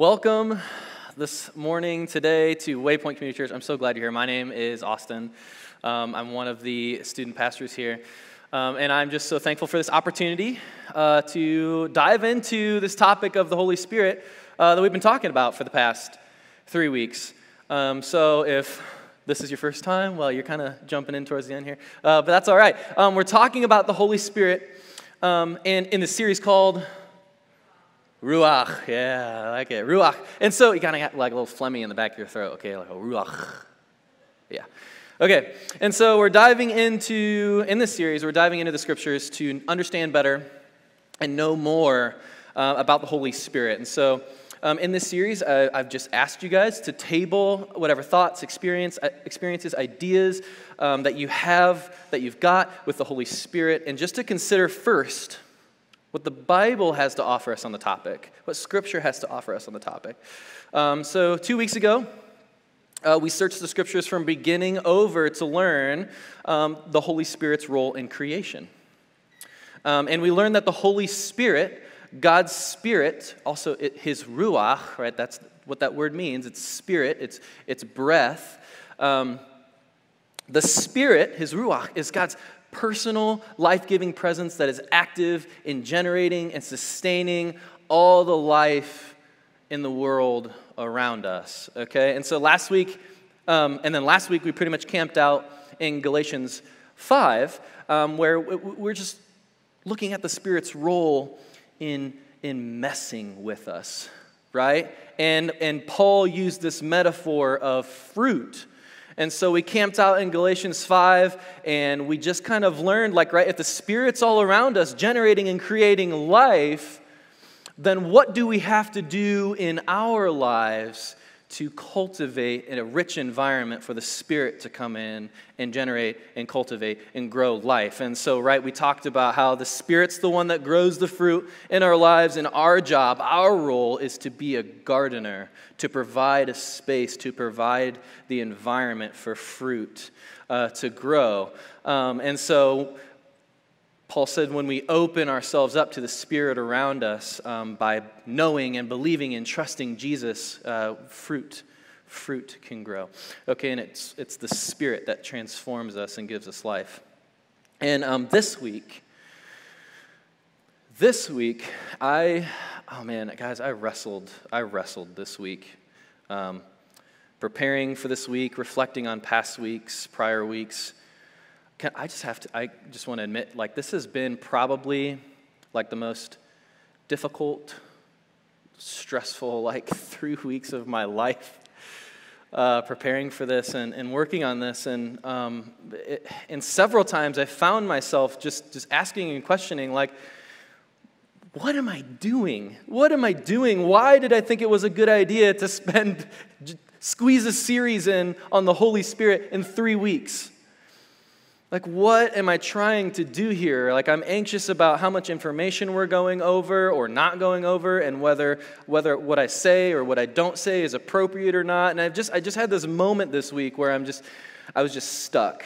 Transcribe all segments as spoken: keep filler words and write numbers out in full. Welcome this morning, today, to Waypoint Community Church. I'm so glad you're here. My name is Austin. Um, I'm one of the student pastors here. Um, and I'm just so thankful for this opportunity uh, to dive into this topic of the Holy Spirit uh, that we've been talking about for the past three weeks. Um, so if this is your first time, well, you're kind of jumping in towards the end here. Uh, but that's all right. Um, we're talking about the Holy Spirit um, and in this series called Ruach. Yeah, I like it. Ruach. And so you kind of got like a little phlegmy in the back of your throat. Okay, like a Ruach. Yeah. Okay, and so we're diving into, in this series, we're diving into the scriptures to understand better and know more uh, about the Holy Spirit. And so um, in this series, I, I've just asked you guys to table whatever thoughts, experience, experiences, ideas um, that you have, that you've got with the Holy Spirit, and just to consider first what the Bible has to offer us on the topic, what Scripture has to offer us on the topic. Um, so two weeks ago, Uh, we searched the scriptures from beginning over to learn um, the Holy Spirit's role in creation. Um, and we learned that the Holy Spirit, God's Spirit, also it, his Ruach, right? That's what that word means. It's spirit, it's, it's breath. Um, the Spirit, his Ruach, is God's personal, life-giving presence that is active in generating and sustaining all the life in the world around us, okay? And so last week, um, and then last week we pretty much camped out in Galatians five, um, where we're just looking at the Spirit's role in, in messing with us, right? And, and Paul used this metaphor of fruit. And so we camped out in Galatians five, and we just kind of learned, like, right, if the Spirit's all around us generating and creating life, then what do we have to do in our lives to cultivate in a rich environment for the Spirit to come in and generate and cultivate and grow life? And so, right, we talked about how the Spirit's the one that grows the fruit in our lives, and our job, our role is to be a gardener, to provide a space, to provide the environment for fruit uh, to grow. Um, and so Paul said when we open ourselves up to the Spirit around us um, by knowing and believing and trusting Jesus, uh, fruit, fruit can grow. Okay, and it's, it's the Spirit that transforms us and gives us life. And um, this week, this week, I, oh man, guys, I wrestled, I wrestled this week. Um, preparing for this week, reflecting on past weeks, prior weeks. I just have to, I just want to admit, like, this has been probably, like, the most difficult, stressful, like, three weeks of my life uh, preparing for this and, and working on this. And, um, it, and several times I found myself just, just asking and questioning, like, what am I doing? What am I doing? Why did I think it was a good idea to spend, squeeze a series in on the Holy Spirit in three weeks? Like, what am I trying to do here? Like, I'm anxious about how much information we're going over or not going over, and whether whether what I say or what I don't say is appropriate or not. And I've just I just had this moment this week where I'm just I was just stuck.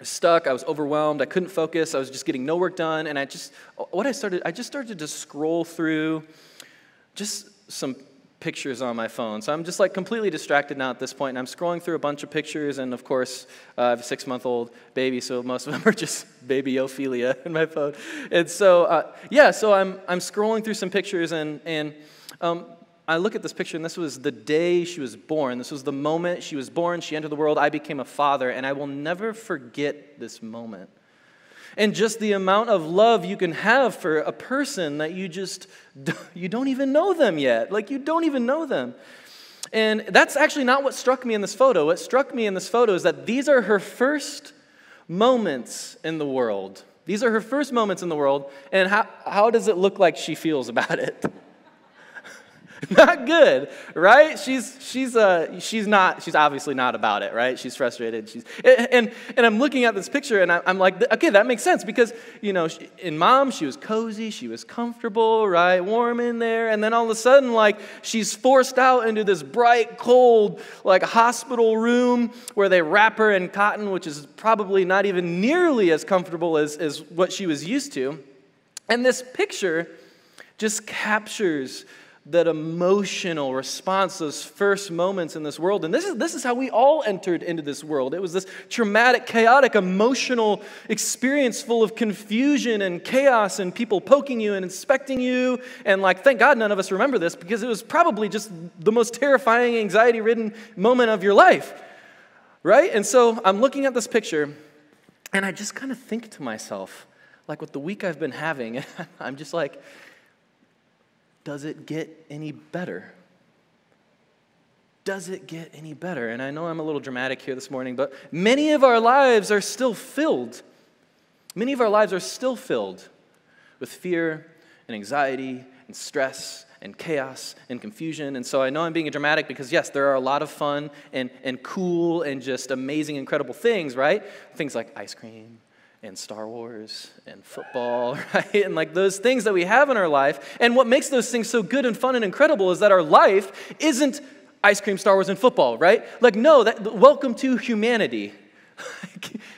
I was stuck, I was overwhelmed, I couldn't focus, I was just getting no work done, and I just what I started I just started to scroll through just some pictures on my phone. So I'm just like completely distracted now at this point, and I'm scrolling through a bunch of pictures, and of course, uh, I have a six-month-old baby, so most of them are just baby Ophelia in my phone. And so, uh, yeah, so I'm I'm scrolling through some pictures, and, and um, I look at this picture, and this was the day she was born. This was the moment she was born. She entered the world. I became a father, and I will never forget this moment. And just the amount of love you can have for a person that you just, you don't even know them yet. Like, you don't even know them. And that's actually not what struck me in this photo. What struck me in this photo is that these are her first moments in the world. These are her first moments in the world. And how, how does it look like she feels about it? Not good, right? She's she's uh she's not she's obviously not about it, right? She's frustrated. She's and and I'm looking at this picture, and I, I'm like, okay, that makes sense, because you know, she, in mom, she was cozy, she was comfortable, right, warm in there, and then all of a sudden, like, she's forced out into this bright, cold, like, hospital room where they wrap her in cotton, which is probably not even nearly as comfortable as as what she was used to, and this picture just captures that emotional response, those first moments in this world. And this is, this is how we all entered into this world. It was this traumatic, chaotic, emotional experience full of confusion and chaos and people poking you and inspecting you. And like, thank God none of us remember this, because it was probably just the most terrifying, anxiety-ridden moment of your life, right? And so I'm looking at this picture, and I just kind of think to myself, like with the week I've been having, I'm just like, does it get any better? Does it get any better? And I know I'm a little dramatic here this morning, but many of our lives are still filled. Many of our lives are still filled with fear and anxiety and stress and chaos and confusion. And so I know I'm being dramatic because, yes, there are a lot of fun and, and cool and just amazing, incredible things, right? Things like ice cream and Star Wars and football, right? And like those things that we have in our life. And what makes those things so good and fun and incredible is that our life isn't ice cream, Star Wars, and football, right? Like, no, that, welcome to humanity.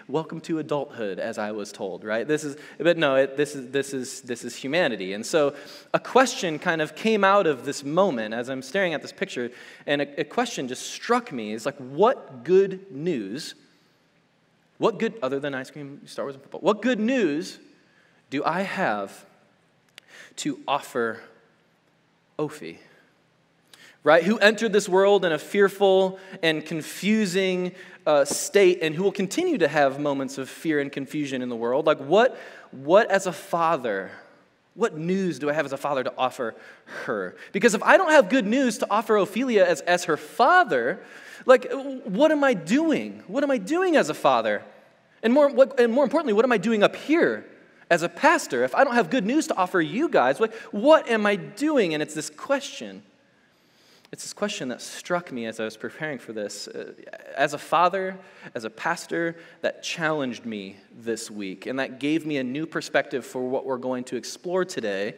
Welcome to adulthood, as I was told, right? This is, but no, it, this is this is this is humanity. And so, a question kind of came out of this moment as I'm staring at this picture, and a, a question just struck me. It's like, what good news? What good, other than ice cream, Star Wars, and football, what good news do I have to offer Ophi, right? Who entered this world in a fearful and confusing uh, state, and who will continue to have moments of fear and confusion in the world. Like, what, what as a father, what news do I have as a father to offer her? Because if I don't have good news to offer Ophelia as, as her father, like, what am I doing? What am I doing as a father? And more, what, and more importantly, what am I doing up here as a pastor? If I don't have good news to offer you guys, like, what am I doing? And it's this question. It's this question that struck me as I was preparing for this. As a father, as a pastor, that challenged me this week. And that gave me a new perspective for what we're going to explore today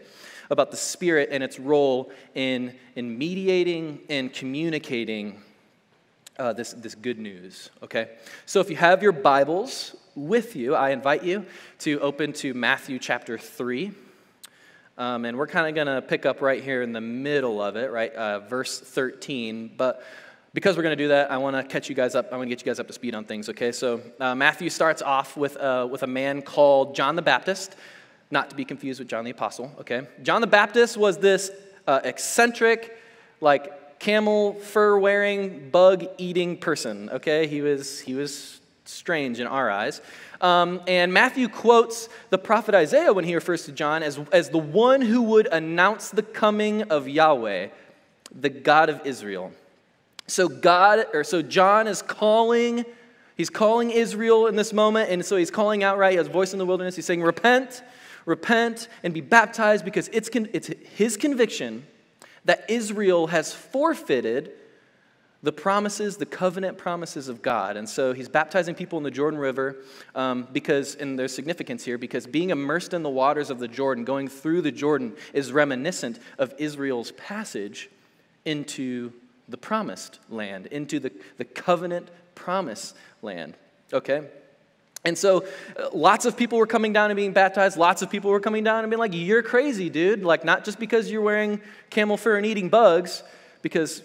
about the Spirit and its role in, in mediating and communicating Uh, this, this good news, okay? So if you have your Bibles with you, I invite you to open to Matthew chapter three. Um, and we're kind of going to pick up right here in the middle of it, right? Uh, verse thirteen. But because we're going to do that, I want to catch you guys up. I want to get you guys up to speed on things, okay? So uh, Matthew starts off with, uh, with a man called John the Baptist, not to be confused with John the Apostle, okay? John the Baptist was this uh, eccentric, like, camel fur-wearing, bug-eating person, okay? He was, he was strange in our eyes. Um, and Matthew quotes the prophet Isaiah when he refers to John as, as the one who would announce the coming of Yahweh, the God of Israel. So God, or so John is calling, he's calling Israel in this moment, and so he's calling out, right? He has a voice in the wilderness. He's saying, repent, repent, and be baptized, because it's, con it's his conviction that Israel has forfeited the promises, the covenant promises of God. And so he's baptizing people in the Jordan River um, because, and there's significance here, because being immersed in the waters of the Jordan, going through the Jordan, is reminiscent of Israel's passage into the promised land, into the, the covenant promised land, okay? And so lots of people were coming down and being baptized. Lots of people were coming down and being like, you're crazy, dude. Like, not just because you're wearing camel fur and eating bugs, because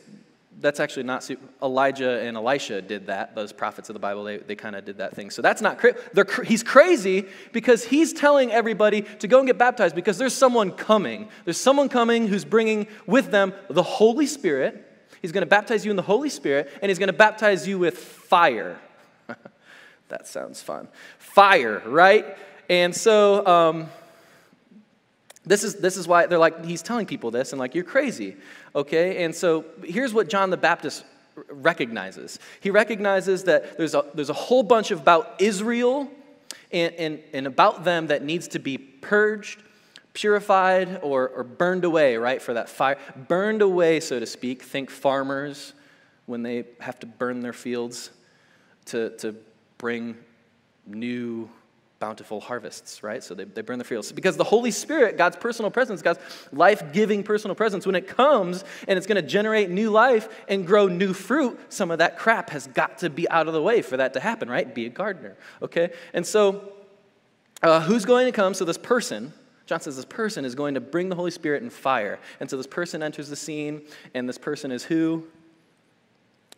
that's actually not super. Elijah and Elisha did that. Those prophets of the Bible, they, they kind of did that thing. So that's not crazy. Cr he's crazy because he's telling everybody to go and get baptized because there's someone coming. There's someone coming who's bringing with them the Holy Spirit. He's going to baptize you in the Holy Spirit, and he's going to baptize you with fire. That sounds fun. Fire, right? And so um, this is this is why they're like, he's telling people this, and like, you're crazy, okay? And so here's what John the Baptist recognizes. He recognizes that there's a, there's a whole bunch about Israel and, and, and about them that needs to be purged, purified, or, or burned away, right, for that fire. Burned away, so to speak. Think farmers when they have to burn their fields to to bring new bountiful harvests, right? So they, they burn the fields. Because the Holy Spirit, God's personal presence, God's life-giving personal presence, when it comes and it's going to generate new life and grow new fruit, some of that crap has got to be out of the way for that to happen, right? Be a gardener, okay? And so uh, who's going to come? So this person, John says this person is going to bring the Holy Spirit in fire. And so this person enters the scene, and this person is who?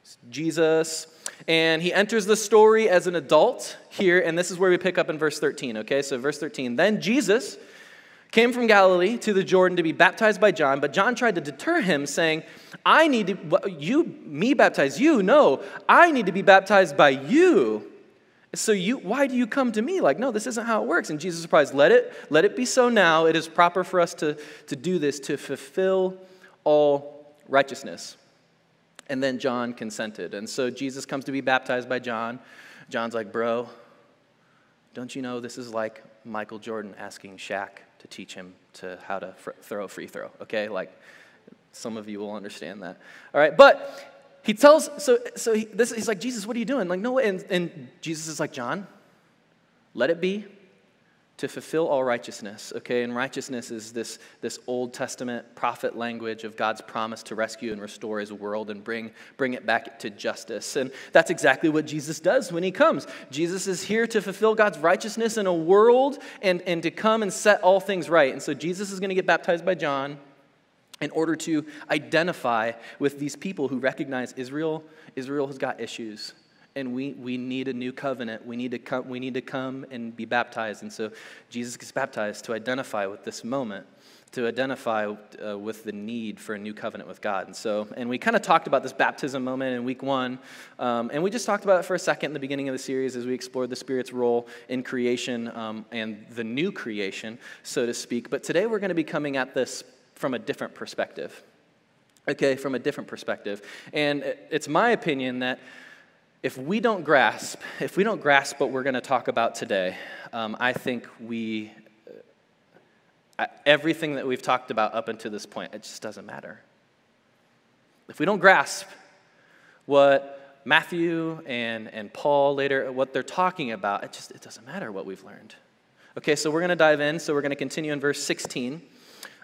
It's Jesus. And he enters the story as an adult here, and this is where we pick up in verse thirteen, okay? So verse thirteen, then Jesus came from Galilee to the Jordan to be baptized by John, but John tried to deter him, saying, I need to, you, me baptize you? No, I need to be baptized by you. So you, why do you come to me? Like, no, this isn't how it works. And Jesus replies, let it, let it be so now. It is proper for us to, to do this, to fulfill all righteousness. And then John consented. And so Jesus comes to be baptized by John. John's like, bro, don't you know this is like Michael Jordan asking Shaq to teach him to how to fr- throw a free throw, okay? Like, some of you will understand that. All right, but... He tells, so so he, this, he's like, Jesus, what are you doing? Like, no way. And, and Jesus is like, John, let it be to fulfill all righteousness, okay? And righteousness is this, this Old Testament prophet language of God's promise to rescue and restore his world and bring, bring it back to justice. And that's exactly what Jesus does when he comes. Jesus is here to fulfill God's righteousness in a world and, and to come and set all things right. And so Jesus is going to get baptized by John in order to identify with these people who recognize Israel, Israel has got issues, and we, we need a new covenant. We need to come, we need to come and be baptized. And so Jesus gets baptized to identify with this moment, to identify uh, with the need for a new covenant with God. And so, and we kind of talked about this baptism moment in week one, um, and we just talked about it for a second in the beginning of the series as we explored the Spirit's role in creation um, and the new creation, so to speak. But today we're going to be coming at this from a different perspective, okay, from a different perspective. And it's my opinion that if we don't grasp, if we don't grasp what we're going to talk about today, um, I think we, uh, everything that we've talked about up until this point, it just doesn't matter. If we don't grasp what Matthew and, and Paul later, what they're talking about, it just, it doesn't matter what we've learned. Okay, so we're going to dive in, so we're going to continue in verse sixteen.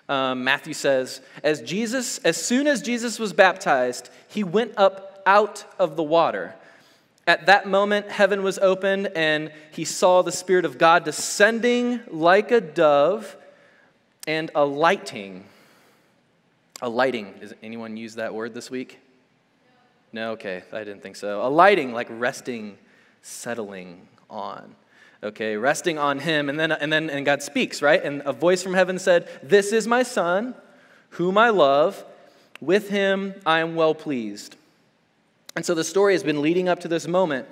Um, Matthew says, as Jesus, as soon as Jesus was baptized, he went up out of the water. At that moment, heaven was opened, and he saw the Spirit of God descending like a dove and alighting. Alighting. Does anyone use that word this week? No, okay, I didn't think so. Alighting, like resting, settling on. Okay, resting on him, and then and then and God speaks, right? And a voice from heaven said, "This is my son, whom I love. With him I am well pleased." And so the story has been leading up to this moment,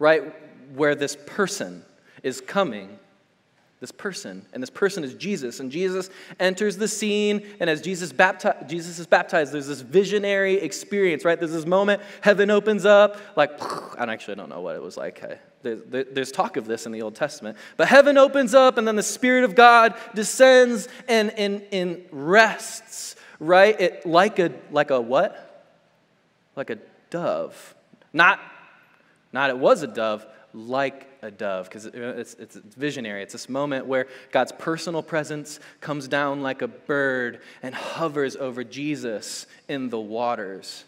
right, where this person is coming. This person, and this person is Jesus, and Jesus enters the scene, and as Jesus, bapti- Jesus is baptized, there's this visionary experience, right? There's this moment, heaven opens up, like, I don't actually don't know what it was like. I, there, there's talk of this in the Old Testament. But heaven opens up, and then the Spirit of God descends and, and, and rests, right? It, like a, like a what? Like a dove. Not, not it was a dove, like a dove, because it's, it's visionary. It's this moment where God's personal presence comes down like a bird and hovers over Jesus in the waters,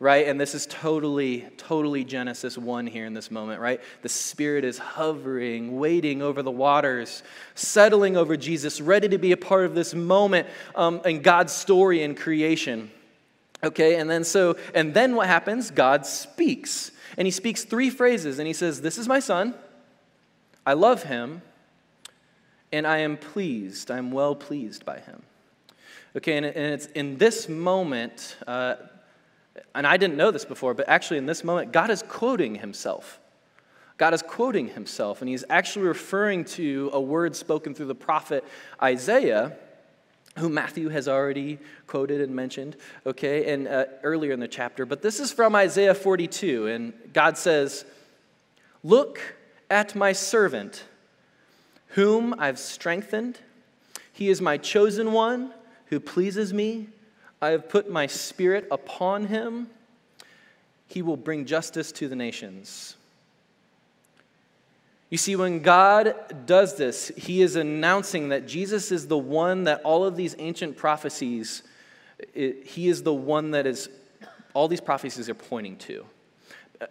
right? And this is totally, totally Genesis one here in this moment, right? The Spirit is hovering, waiting over the waters, settling over Jesus, ready to be a part of this moment um, in God's story in creation. Okay, and then so, and then what happens? God speaks. And he speaks three phrases, and he says, this is my son, I love him, and I am pleased, I am well pleased by him. Okay, and, and it's in this moment, uh, and I didn't know this before, but actually in this moment, God is quoting himself. God is quoting himself, and he's actually referring to a word spoken through the prophet Isaiah, who Matthew has already quoted and mentioned, okay, and uh, earlier in the chapter. But this is from Isaiah forty-two, and God says, look at my servant, whom I've strengthened. He is my chosen one who pleases me. I have put my Spirit upon him. He will bring justice to the nations. You see, when God does this, he is announcing that Jesus is the one that all of these ancient prophecies, it, he is the one that is, all these prophecies are pointing to.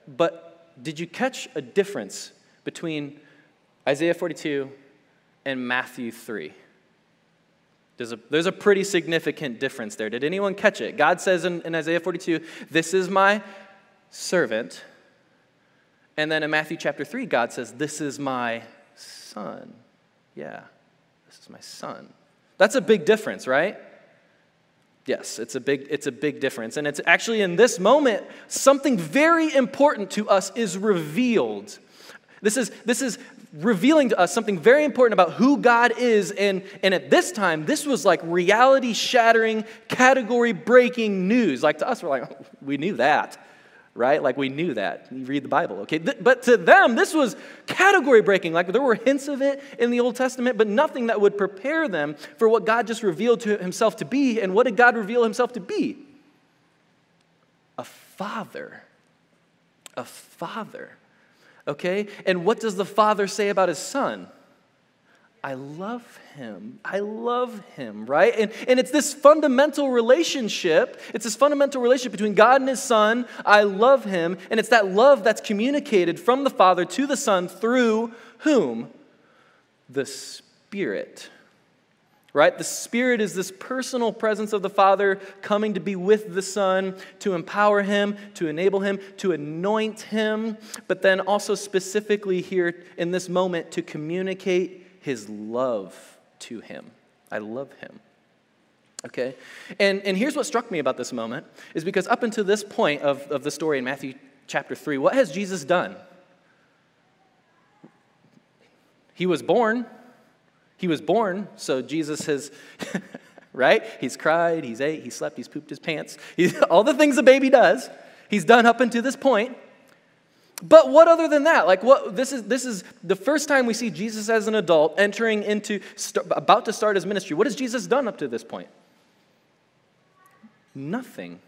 But did you catch a difference between Isaiah forty-two and Matthew three. There's a, there's a pretty significant difference there. Did anyone catch it? God says in, in Isaiah forty-two, this is my servant. And then in Matthew chapter three, God says, this is my son. Yeah, this is my son. That's a big difference, right? Yes, it's a big, it's a big difference. And it's actually in this moment, something very important to us is revealed. This is, this is revealing to us something very important about who God is. And, and at this time, this was like reality-shattering, category-breaking news. Like to us, we're like, oh, we knew that, right? Like we knew that. You read the Bible, okay? Th- but to them, this was category-breaking. Like there were hints of it in the Old Testament, but nothing that would prepare them for what God just revealed to himself to be. And what did God reveal himself to be? A father. A father. Okay? And what does the father say about his son? I love him. I love him, right? And, and it's this fundamental relationship. It's this fundamental relationship between God and his son. I love him. And it's that love that's communicated from the father to the son through whom? The Spirit. Right? The Spirit is this personal presence of the Father coming to be with the Son, to empower him, to enable him, to anoint him, but then also specifically here in this moment to communicate his love to him. I love him. Okay? And, and here's what struck me about this moment is because up until this point of, of the story in Matthew chapter three, what has Jesus done? He was born. He was born, so Jesus has, right? He's cried, he's ate, he slept, he's pooped his pants. He, all the things a baby does, he's done up until this point. But what other than that? Like what? This is this is the first time we see Jesus as an adult entering into, st- about to start his ministry. What has Jesus done up to this point? Nothing.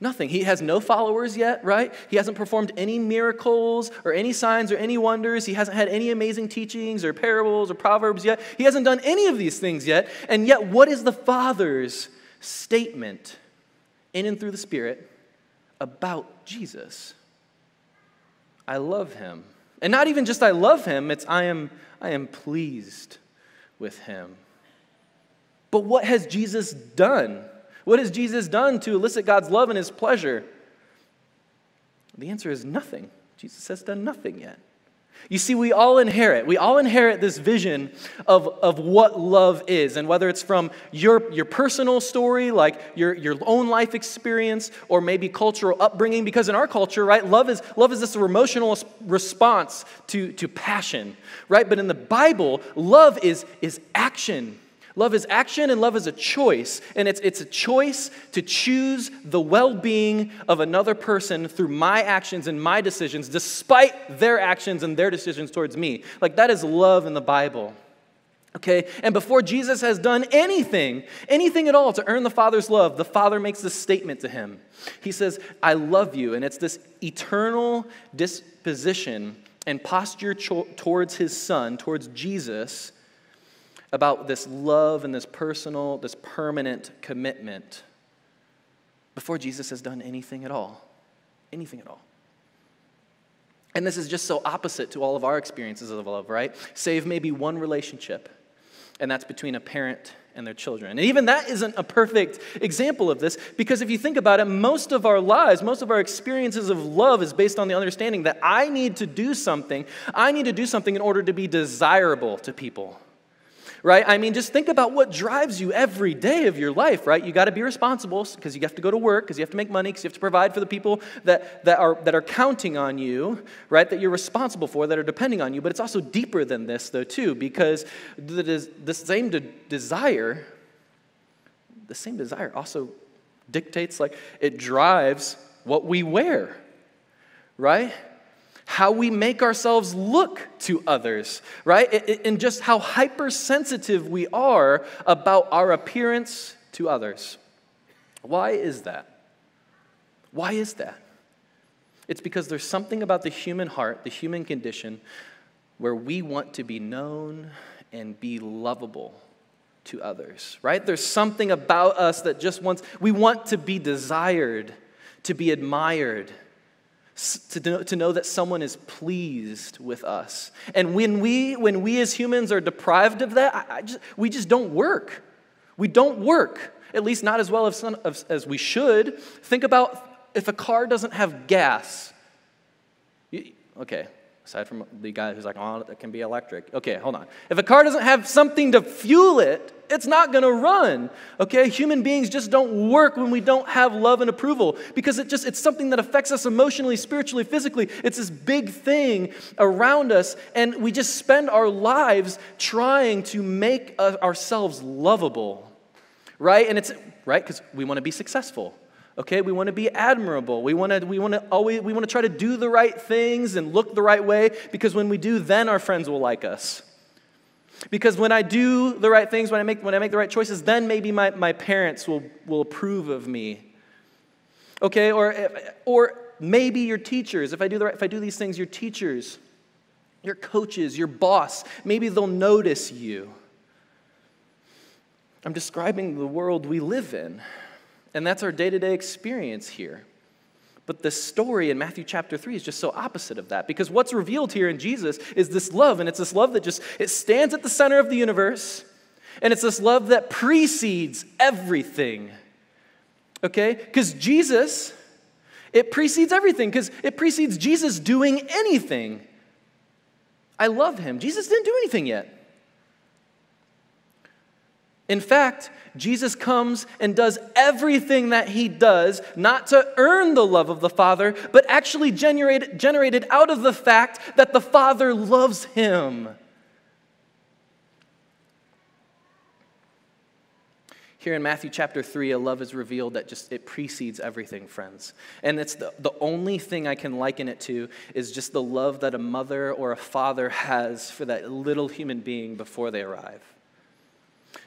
Nothing. He has no followers yet, right? He hasn't performed any miracles or any signs or any wonders. He hasn't had any amazing teachings or parables or proverbs yet. He hasn't done any of these things yet. And yet, what is the Father's statement in and through the Spirit about Jesus? I love him. And not even just I love him, it's I am, I am pleased with him. But what has Jesus done? What has Jesus done to elicit God's love and his pleasure? The answer is nothing. Jesus has done nothing yet. You see, we all inherit. We all inherit this vision of, of what love is. And whether it's from your, your personal story, like your, your own life experience, or maybe cultural upbringing. Because in our culture, right, love is, love is this emotional response to, to passion, right? But in the Bible, love is, is action. Love is action and love is a choice. And it's, it's a choice to choose the well-being of another person through my actions and my decisions despite their actions and their decisions towards me. Like that is love in the Bible. Okay? And before Jesus has done anything, anything at all to earn the Father's love, the Father makes this statement to him. He says, I love you. And it's this eternal disposition and posture cho- towards his son, towards Jesus, about this love and this personal, this permanent commitment before Jesus has done anything at all. Anything at all. And this is just so opposite to all of our experiences of love, right? Save maybe one relationship, and that's between a parent and their children. And even that isn't a perfect example of this, because if you think about it, most of our lives, most of our experiences of love is based on the understanding that I need to do something. I need to do something in order to be desirable to people. Right? I mean, just think about what drives you every day of your life, right? You got to be responsible because you have to go to work, because you have to make money, because you have to provide for the people that, that are that are counting on you, right? That you're responsible for, that are depending on you. But it's also deeper than this, though, too, because the, des- the same de- desire, the same desire also dictates, like, it drives what we wear, right? How we make ourselves look to others, right? It, it, and just how hypersensitive we are about our appearance to others. Why is that? Why is that? It's because there's something about the human heart, the human condition, where we want to be known and be lovable to others, right? There's something about us that just wants, we want to be desired, to be admired, to, to know that someone is pleased with us. And when we, when we as humans are deprived of that, I, I just, we just don't work. We don't work, at least not as well as, as, as we should. Think about if a car doesn't have gas. You, okay. Aside from the guy who's like, oh, it can be electric. Okay, hold on. If a car doesn't have something to fuel it, it's not going to run. Okay, human beings just don't work when we don't have love and approval, because it just, it's something that affects us emotionally, spiritually, physically. It's this big thing around us, and we just spend our lives trying to make uh, ourselves lovable, right? And it's, right, because we want to be successful. Okay, we want to be admirable. We want to we want to always we want to try to do the right things and look the right way, because when we do, then our friends will like us. Because when I do the right things, when I make when I make the right choices, then maybe my, my parents will will approve of me. Okay, or or maybe your teachers. If I do the right, if I do these things, your teachers, your coaches, your boss, maybe they'll notice you. I'm describing the world we live in. And that's our day-to-day experience here. But the story in Matthew chapter three is just so opposite of that, because what's revealed here in Jesus is this love, and it's this love that just, it stands at the center of the universe, and it's this love that precedes everything, okay? Because Jesus, it precedes everything, because it precedes Jesus doing anything. I love him. Jesus didn't do anything yet. In fact, Jesus comes and does everything that he does, not to earn the love of the Father, but actually generated, generated out of the fact that the Father loves him. Here in Matthew chapter three, a love is revealed that just, it precedes everything, friends. And it's the, the only thing I can liken it to is just the love that a mother or a father has for that little human being before they arrive.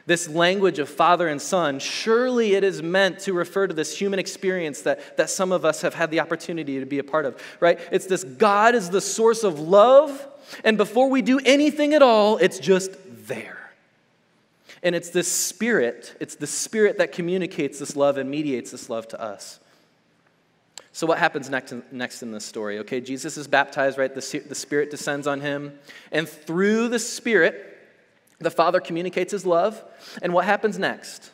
This language of father and son, surely it is meant to refer to this human experience that, that some of us have had the opportunity to be a part of, right? It's this God is the source of love, and before we do anything at all, it's just there. And it's this spirit, it's the spirit that communicates this love and mediates this love to us. So what happens next in, next in this story? Okay, Jesus is baptized, right? The, the Spirit descends on him, and through the Spirit, the Father communicates his love. And what happens next?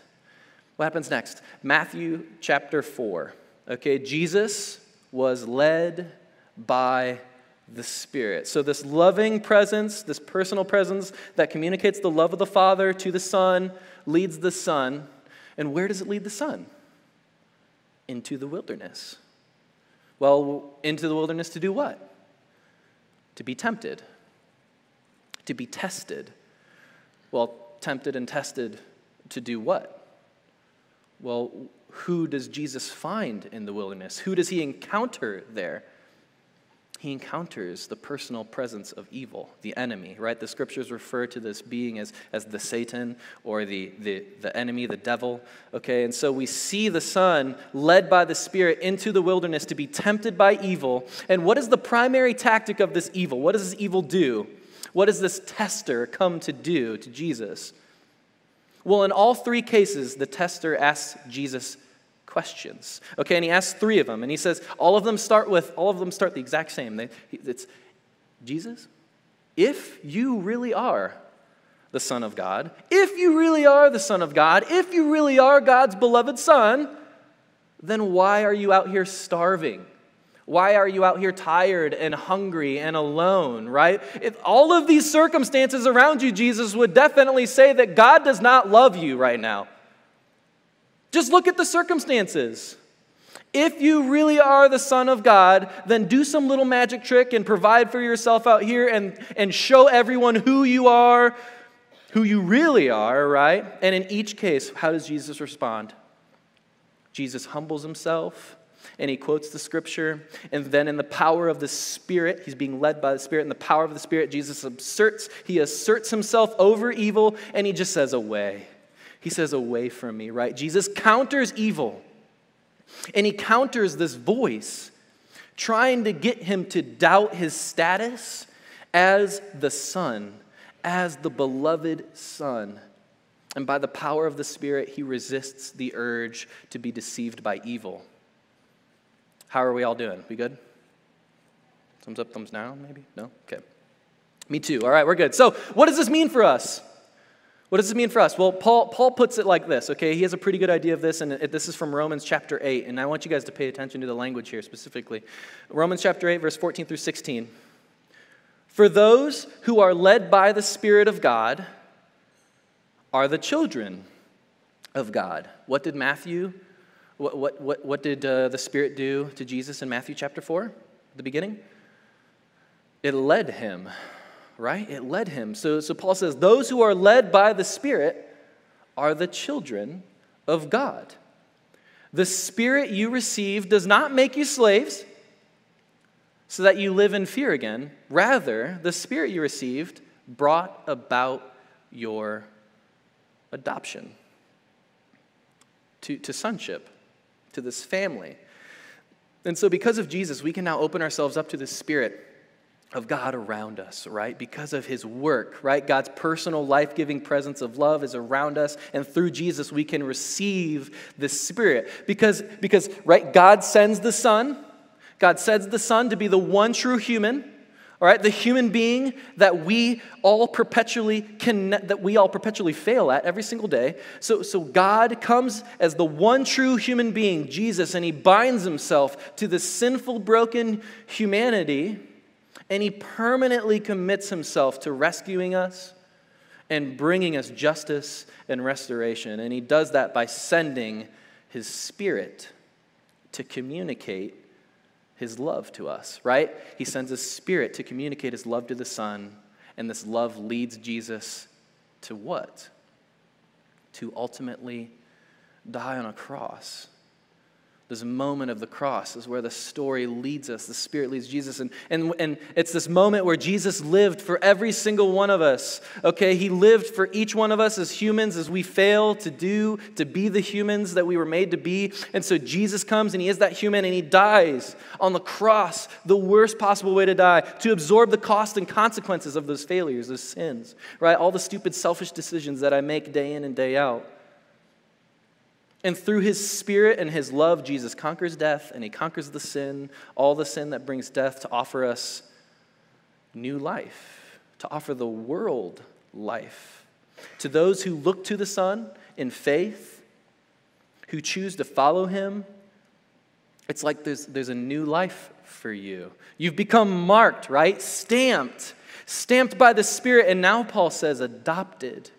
What happens next? Matthew chapter four. Okay, Jesus was led by the Spirit. So this loving presence, this personal presence that communicates the love of the Father to the Son, leads the Son. And where does it lead the Son? Into the wilderness. Well, into the wilderness to do what? To be tempted. To be tested. Well, tempted and tested to do what? Well, who does Jesus find in the wilderness? Who does he encounter there? He encounters the personal presence of evil, the enemy, right? The scriptures refer to this being as, as the Satan, or the, the, the enemy, the devil, okay? And so we see the Son led by the Spirit into the wilderness to be tempted by evil. And what is the primary tactic of this evil? What does this evil do? What does this tester come to do to Jesus? Well, in all three cases, the tester asks Jesus questions. Okay, and he asks three of them, and he says all of them start with all of them start the exact same. They, it's Jesus, if you really are the Son of God, if you really are the Son of God, if you really are God's beloved Son, then why are you out here starving? Why are you out here tired and hungry and alone, right? If all of these circumstances around you, Jesus, would definitely say that God does not love you right now. Just look at the circumstances. If you really are the Son of God, then do some little magic trick and provide for yourself out here and, and show everyone who you are, who you really are, right? And in each case, how does Jesus respond? Jesus humbles himself. And he quotes the scripture, and then in the power of the Spirit, he's being led by the Spirit, in the power of the Spirit, Jesus asserts, he asserts himself over evil, and he just says, away. He says, away from me, right? Jesus counters evil, and he counters this voice trying to get him to doubt his status as the Son, as the beloved Son. And by the power of the Spirit, he resists the urge to be deceived by evil. How are we all doing? We good? Thumbs up, thumbs down, maybe? No? Okay. Me too. All right, we're good. So what does this mean for us? What does this mean for us? Well, Paul, Paul puts it like this, okay? He has a pretty good idea of this, and it, this is from Romans chapter eight, and I want you guys to pay attention to the language here specifically. Romans chapter eight, verse fourteen through sixteen. For those who are led by the Spirit of God are the children of God. What did Matthew, what, what, what, what did uh, the Spirit do to Jesus in Matthew chapter four, at the beginning? It led him. Right? It led him. So, so Paul says, those who are led by the Spirit are the children of God. The Spirit you receive does not make you slaves so that you live in fear again. Rather, the Spirit you received brought about your adoption to, to sonship, to this family. And so because of Jesus, we can now open ourselves up to the Spirit of God around us, right? Because of his work, right? God's personal life-giving presence of love is around us, and through Jesus we can receive the Spirit. Because, because right, God sends the Son. God sends the Son to be the one true human, all right? The human being that we all perpetually can, that we all perpetually fail at every single day. So, so God comes as the one true human being, Jesus, and he binds himself to the sinful, broken humanity. And he permanently commits himself to rescuing us and bringing us justice and restoration. And he does that by sending his Spirit to communicate his love to us, right? He sends his Spirit to communicate his love to the Son. And this love leads Jesus to what? To ultimately die on a cross. This moment of the cross is where the story leads us. The Spirit leads Jesus. And, and, and it's this moment where Jesus lived for every single one of us. Okay, he lived for each one of us as humans, as we fail to do, to be the humans that we were made to be. And so Jesus comes and he is that human and he dies on the cross, the worst possible way to die, to absorb the cost and consequences of those failures, those sins, right? All the stupid, selfish decisions that I make day in and day out. And through his Spirit and his love, Jesus conquers death and he conquers the sin, all the sin that brings death, to offer us new life, to offer the world life. To those who look to the Son in faith, who choose to follow him, it's like there's, there's a new life for you. You've become marked, right? Stamped, stamped by the Spirit. And now Paul says adopted.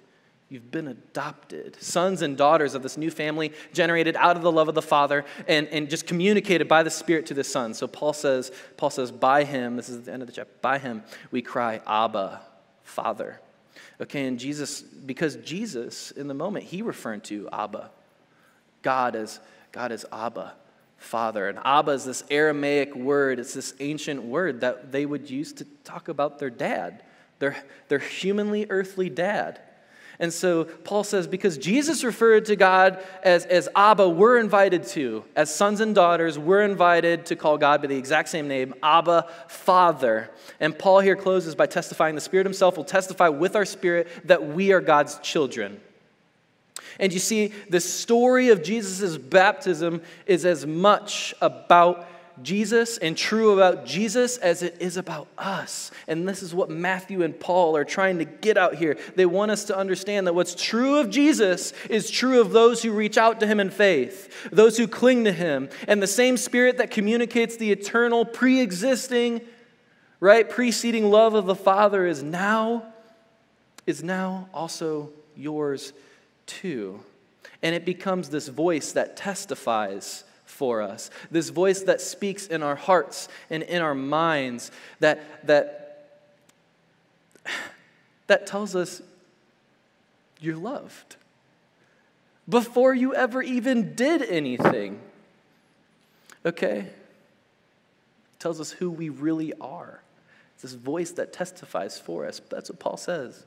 You've been adopted, sons and daughters of this new family, generated out of the love of the Father and, and just communicated by the Spirit to the Son. So Paul says, Paul says, by him, this is at the end of the chapter, by him we cry, Abba, Father. Okay, and Jesus, because Jesus, in the moment, he referred to Abba. God is, God is Abba, Father. And Abba is this Aramaic word. It's this ancient word that they would use to talk about their dad, their, their humanly, earthly dad. And so Paul says, because Jesus referred to God as, as Abba, we're invited to, as sons and daughters, we're invited to call God by the exact same name, Abba, Father. And Paul here closes by testifying, the Spirit himself will testify with our spirit that we are God's children. And you see, the story of Jesus' baptism is as much about Jesus and true about Jesus as it is about us. And this is what Matthew and Paul are trying to get out here. They want us to understand that what's true of Jesus is true of those who reach out to him in faith, those who cling to him. And the same Spirit that communicates the eternal, pre-existing, right, preceding love of the Father is now, is now also yours too. And it becomes this voice that testifies for us, this voice that speaks in our hearts and in our minds, that that that tells us you're loved before you ever even did anything. Okay, it tells us who we really are. It's this voice that testifies for us. That's what Paul says.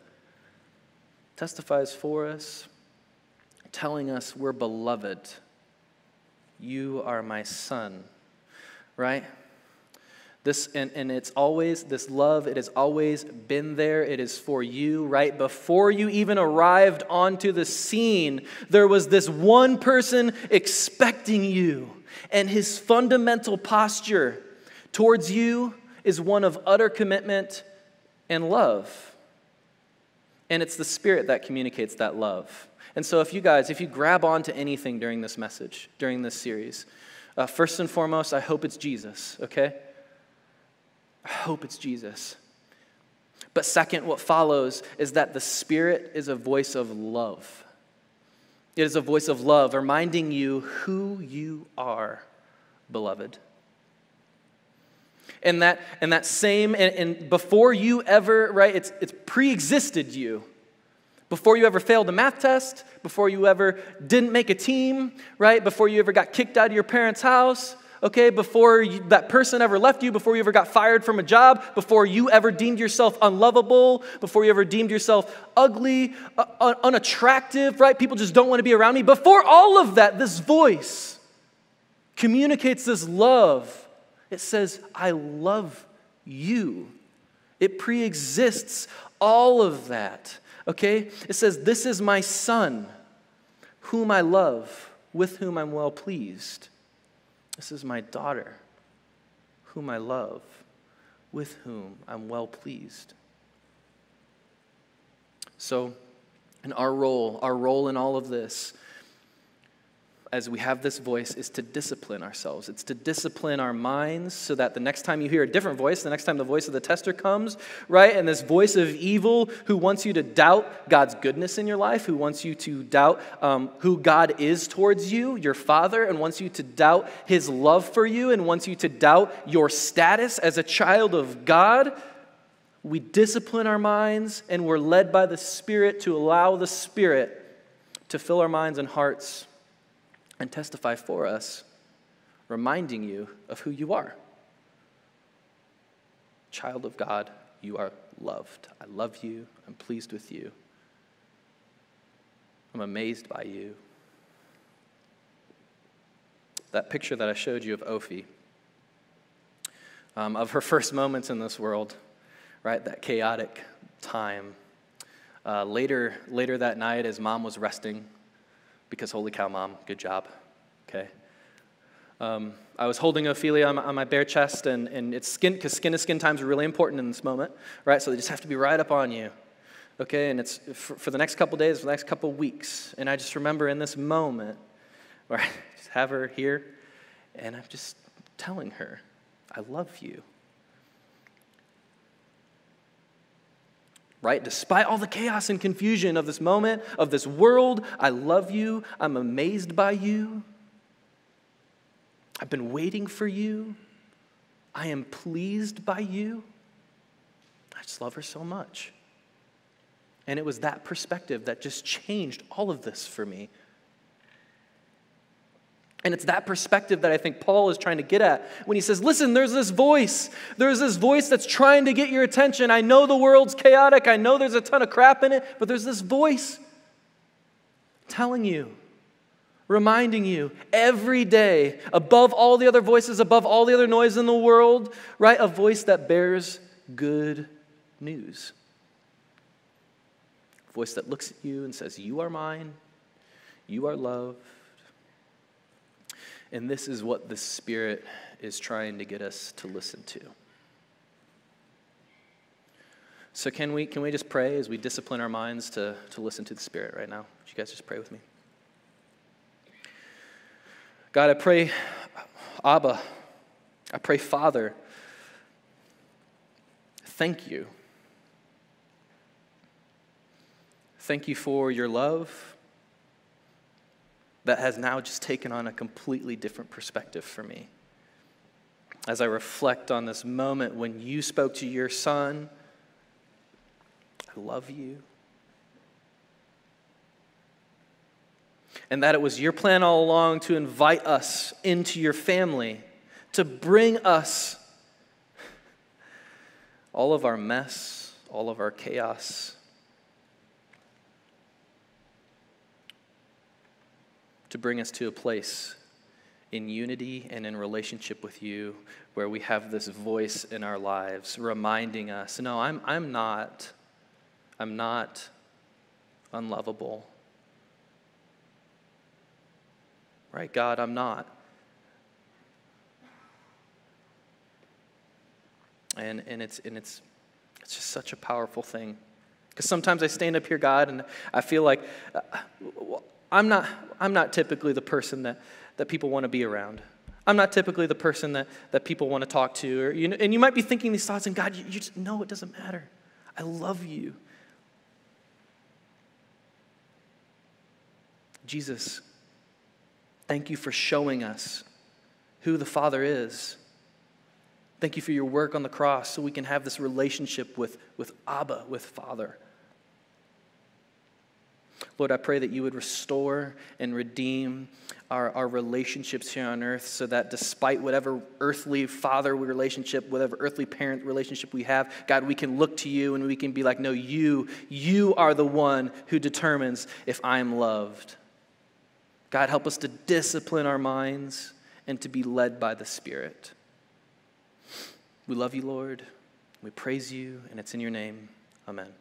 Testifies for us, telling us we're beloved. You are my son, right? This, and, and it's always, this love, it has always been there. It is for you, right? Before you even arrived onto the scene, there was this one person expecting you. And his fundamental posture towards you is one of utter commitment and love. And it's the Spirit that communicates that love. And so if you guys, if you grab onto anything during this message, during this series, uh, first and foremost, I hope it's Jesus, okay? I hope it's Jesus. But second, what follows is that the Spirit is a voice of love. It is a voice of love, reminding you who you are, beloved. And that, and that same, and, and before you ever, right, it's, it's pre-existed you. Before you ever failed a math test, before you ever didn't make a team, right, before you ever got kicked out of your parents' house, okay, before you, that person ever left you, before you ever got fired from a job, before you ever deemed yourself unlovable, before you ever deemed yourself ugly, uh, unattractive, right, people just don't want to be around me. Before all of that, this voice communicates this love. It says, I love you. It pre-exists all of that, okay? It says, this is my son, whom I love, with whom I'm well pleased. This is my daughter, whom I love, with whom I'm well pleased. So, in our role, our role in all of this, as we have this voice, is to discipline ourselves. It's to discipline our minds so that the next time you hear a different voice, the next time the voice of the tester comes, right, and this voice of evil who wants you to doubt God's goodness in your life, who wants you to doubt um, who God is towards you, your Father, and wants you to doubt his love for you, and wants you to doubt your status as a child of God, we discipline our minds, and we're led by the Spirit to allow the Spirit to fill our minds and hearts and testify for us, reminding you of who you are. Child of God, you are loved. I love you. I'm pleased with you. I'm amazed by you. That picture that I showed you of Ophi, um, of her first moments in this world, right, that chaotic time. Uh, later, later that night, as mom was resting, because holy cow, mom, good job, okay? Um, I was holding Ophelia on my, on my bare chest, and, and it's skin, because skin to skin times are really important in this moment, right? So they just have to be right up on you, okay? And it's for, for the next couple days, for the next couple weeks, and I just remember in this moment where I just have her here, and I'm just telling her, I love you. Right? Despite all the chaos and confusion of this moment, of this world, I love you. I'm amazed by you. I've been waiting for you. I am pleased by you. I just love her so much. And it was that perspective that just changed all of this for me. And it's that perspective that I think Paul is trying to get at when he says, listen, there's this voice. There's this voice that's trying to get your attention. I know the world's chaotic. I know there's a ton of crap in it, but there's this voice telling you, reminding you every day, above all the other voices, above all the other noise in the world, right? A voice that bears good news. A voice that looks at you and says, you are mine. You are loved. And this is what the Spirit is trying to get us to listen to. So can we, can we just pray as we discipline our minds to, to listen to the Spirit right now? Would you guys just pray with me? God, I pray, Abba, I pray, Father, thank you. Thank you for your love that has now just taken on a completely different perspective for me. As I reflect on this moment when you spoke to your son, I love you. And that it was your plan all along to invite us into your family, to bring us all of our mess, all of our chaos, to bring us to a place in unity and in relationship with you where we have this voice in our lives reminding us, no, I'm, I'm not, I'm not unlovable. Right, God, I'm not. And and it's and it's it's just such a powerful thing. Because sometimes I stand up here, God, and I feel like uh, I'm not I'm not typically the person that that people want to be around. I'm not typically the person that that people want to talk to. Or you know, and you might be thinking these thoughts, and God, you, you just know it doesn't matter. I love you. Jesus, thank you for showing us who the Father is. Thank you for your work on the cross so we can have this relationship with, with Abba, with Father. Lord, I pray that you would restore and redeem our, our relationships here on earth so that despite whatever earthly father relationship, whatever earthly parent relationship we have, God, we can look to you and we can be like, no, you, you are the one who determines if I am loved. God, help us to discipline our minds and to be led by the Spirit. We love you, Lord. We praise you, and it's in your name. Amen.